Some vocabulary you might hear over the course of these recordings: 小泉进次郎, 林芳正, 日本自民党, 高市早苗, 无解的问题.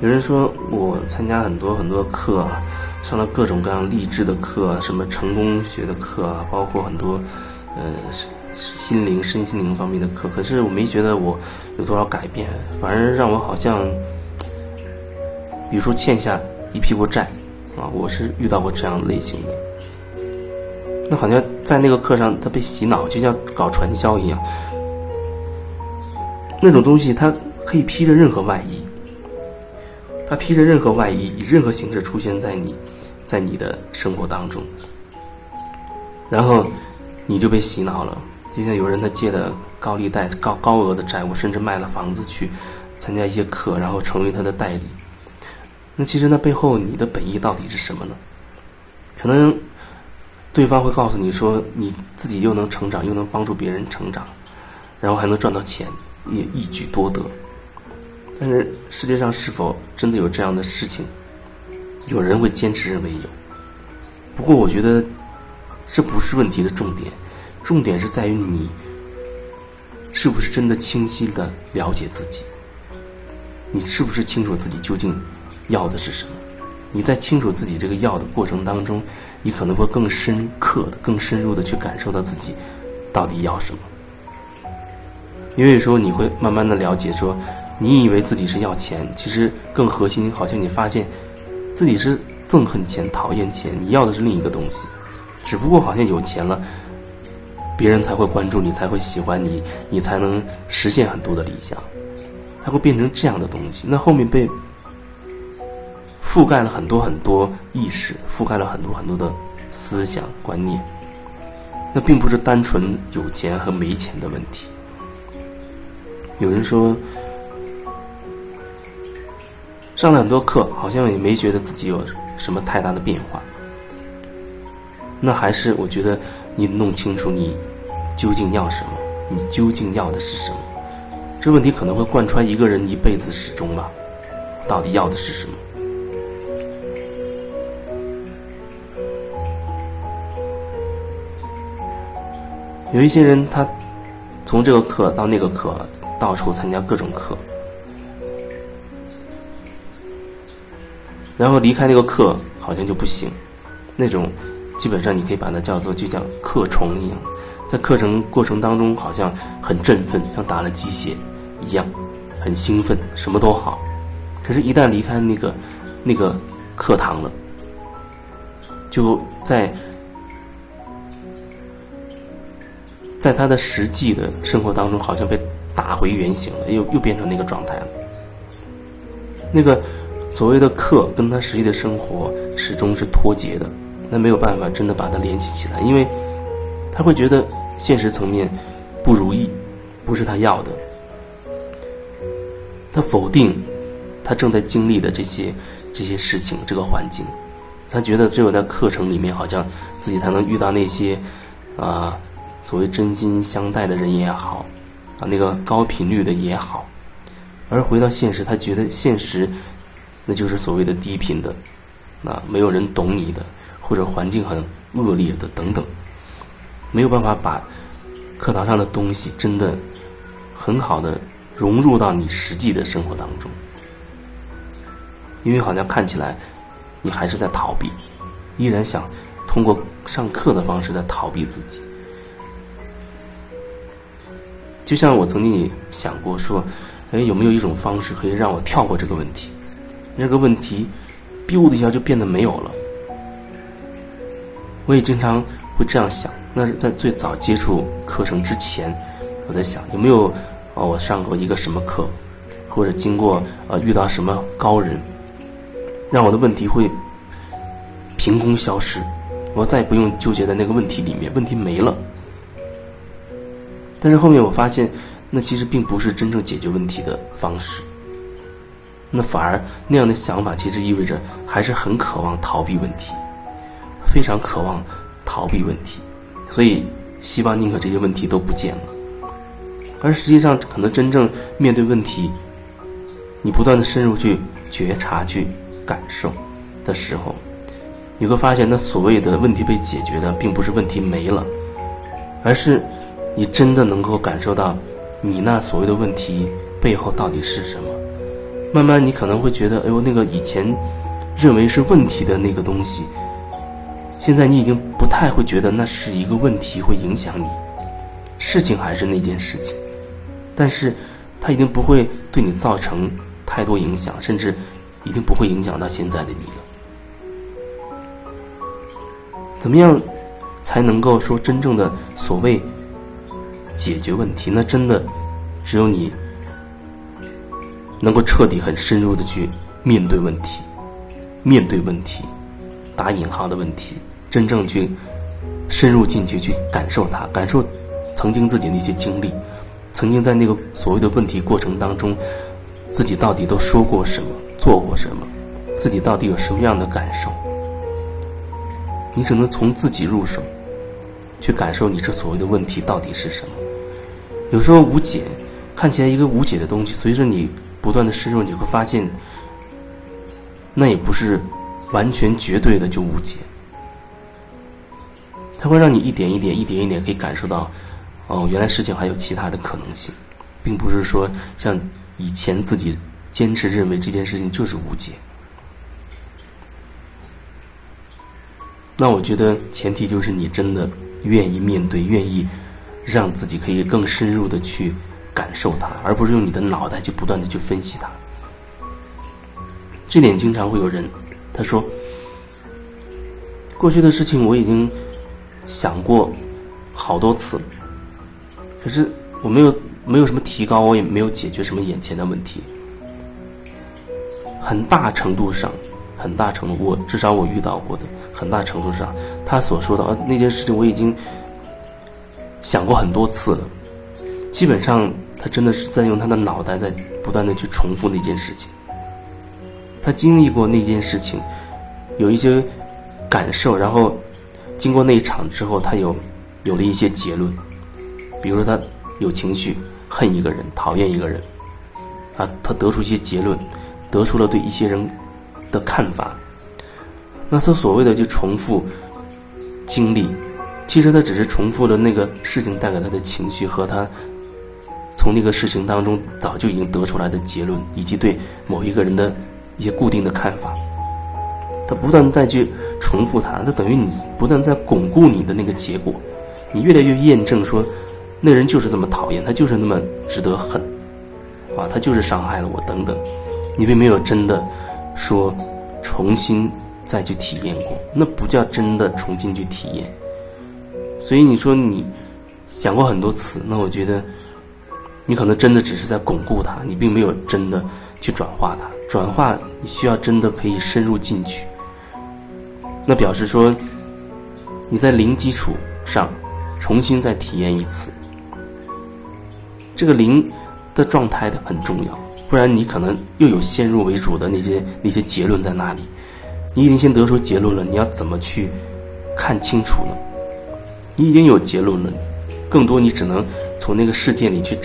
有人说我参加很多课啊，上了各种各样励志的课啊，什么成功学的课啊，包括很多身心灵方面的课，可是我没觉得我有多少改变，反而让我好像比如说欠下一屁股债啊，我是遇到过这样类型的。那好像在那个课上他被洗脑，就像搞传销一样，那种东西它可以披着任何外衣，它披着任何外衣，以任何形式出现在你的生活当中，然后你就被洗脑了。就像有人他借了高利贷、高额的债务，甚至卖了房子去参加一些课，然后成为他的代理。那其实那背后你的本意到底是什么呢？可能对方会告诉你说你自己又能成长，又能帮助别人成长，然后还能赚到钱，也一举多得。但是世界上是否真的有这样的事情？有人会坚持认为有，不过我觉得这不是问题的重点，重点是在于你是不是真的清晰的了解自己，你是不是清楚自己究竟要的是什么。你在清楚自己这个要的过程当中，你可能会更深刻的、更深入的去感受到自己到底要什么。因为有时候你会慢慢的了解说，你以为自己是要钱，其实更核心好像你发现自己是憎恨钱、讨厌钱，你要的是另一个东西。只不过好像有钱了，别人才会关注你，才会喜欢你，你才能实现很多的理想，它会变成这样的东西。那后面被覆盖了很多很多意识，覆盖了很多很多的思想观念，那并不是单纯有钱和没钱的问题。有人说上了很多课，好像也没觉得自己有什么太大的变化。那还是我觉得你弄清楚你究竟要什么，你究竟要的是什么，这问题可能会贯穿一个人一辈子始终吧。到底要的是什么？有一些人他从这个课到那个课，到处参加各种课，然后离开那个课好像就不行，那种基本上你可以把它叫做就像课虫一样，在课程过程当中好像很振奋，像打了鸡血一样，很兴奋，什么都好。可是一旦离开那个课堂了，就在他的实际的生活当中好像被打回原形了，又变成那个状态了。那个所谓的课跟他实际的生活始终是脱节的，那没有办法真的把它联系起来，因为他会觉得现实层面不如意，不是他要的，他否定他正在经历的这些事情，这个环境。他觉得只有在课程里面好像自己才能遇到那些所谓真心相待的人也好啊，那个高频率的也好。而回到现实，他觉得现实那就是所谓的低频的，没有人懂你的，或者环境很恶劣的等等，没有办法把课堂上的东西真的很好的融入到你实际的生活当中。因为好像看起来你还是在逃避，依然想通过上课的方式在逃避自己。就像我曾经也想过说，有没有一种方式可以让我跳过这个问题，这个问题biu的一下就变得没有了。我也经常会这样想，那是在最早接触课程之前，我在想有没有我上过一个什么课，或者经过遇到什么高人，让我的问题会凭空消失，我再也不用纠结在那个问题里面，问题没了。但是后面我发现那其实并不是真正解决问题的方式，那反而那样的想法其实意味着还是很渴望逃避问题，非常渴望逃避问题，所以希望宁可这些问题都不见了。而实际上可能真正面对问题，你不断的深入去觉察、去感受的时候，你会发现那所谓的问题被解决的并不是问题没了，而是你真的能够感受到你那所谓的问题背后到底是什么，慢慢你可能会觉得，哎呦，那个以前认为是问题的那个东西，现在你已经不太会觉得那是一个问题会影响你。事情还是那件事情，但是它已经不会对你造成太多影响，甚至已经不会影响到现在的你了。怎么样才能够说真正的所谓解决问题？那真的只有你能够彻底很深入的去面对问题，面对问题，打引号的问题，真正去深入进去去感受它，感受曾经自己的一些经历，曾经在那个所谓的问题过程当中，自己到底都说过什么，做过什么，自己到底有什么样的感受。你只能从自己入手去感受你这所谓的问题到底是什么。有时候无解，看起来一个无解的东西，随着你不断的深入，你会发现那也不是完全绝对的就无解。它会让你一点一点一点一点可以感受到，哦，原来事情还有其他的可能性，并不是说像以前自己坚持认为这件事情就是无解。那我觉得前提就是你真的愿意面对，愿意让自己可以更深入的去感受它，而不是用你的脑袋去不断的去分析它。这点经常会有人他说，过去的事情我已经想过好多次了，可是我没有什么提高，我也没有解决什么眼前的问题。很大程度上，我至少我遇到过的很大程度上，他所说的那件事情我已经想过很多次了，基本上他真的是在用他的脑袋在不断的去重复那件事情。他经历过那件事情，有一些感受，然后经过那一场之后，他有了一些结论。比如说他有情绪，恨一个人，讨厌一个人啊，他得出一些结论，得出了对一些人的看法。那他所谓的就重复经历，其实他只是重复了那个事情带给他的情绪和他从那个事情当中早就已经得出来的结论，以及对某一个人的一些固定的看法。他不断再去重复它，那等于你不断在巩固你的那个结果，你越来越验证说那人就是这么讨厌，他就是那么值得恨啊，他就是伤害了我等等。你并没有真的说重新再去体验过，那不叫真的重新去体验。所以你说你想过很多次，那我觉得你可能真的只是在巩固它，你并没有真的去转化它。转化你需要真的可以深入进去，那表示说你在零基础上重新再体验一次。这个零的状态很重要，不然你可能又有先入为主的那些结论在那里，你已经先得出结论了，你要怎么去看清楚呢？你已经有结论了，更多你只能从那个事件里去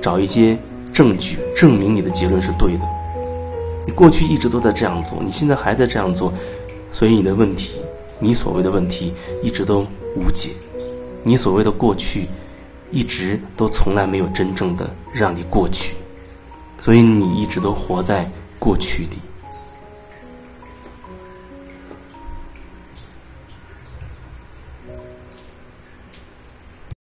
找一些证据证明你的结论是对的。你过去一直都在这样做，你现在还在这样做，所以你的问题，你所谓的问题一直都无解，你所谓的过去一直都从来没有真正的让你过去，所以你一直都活在过去里。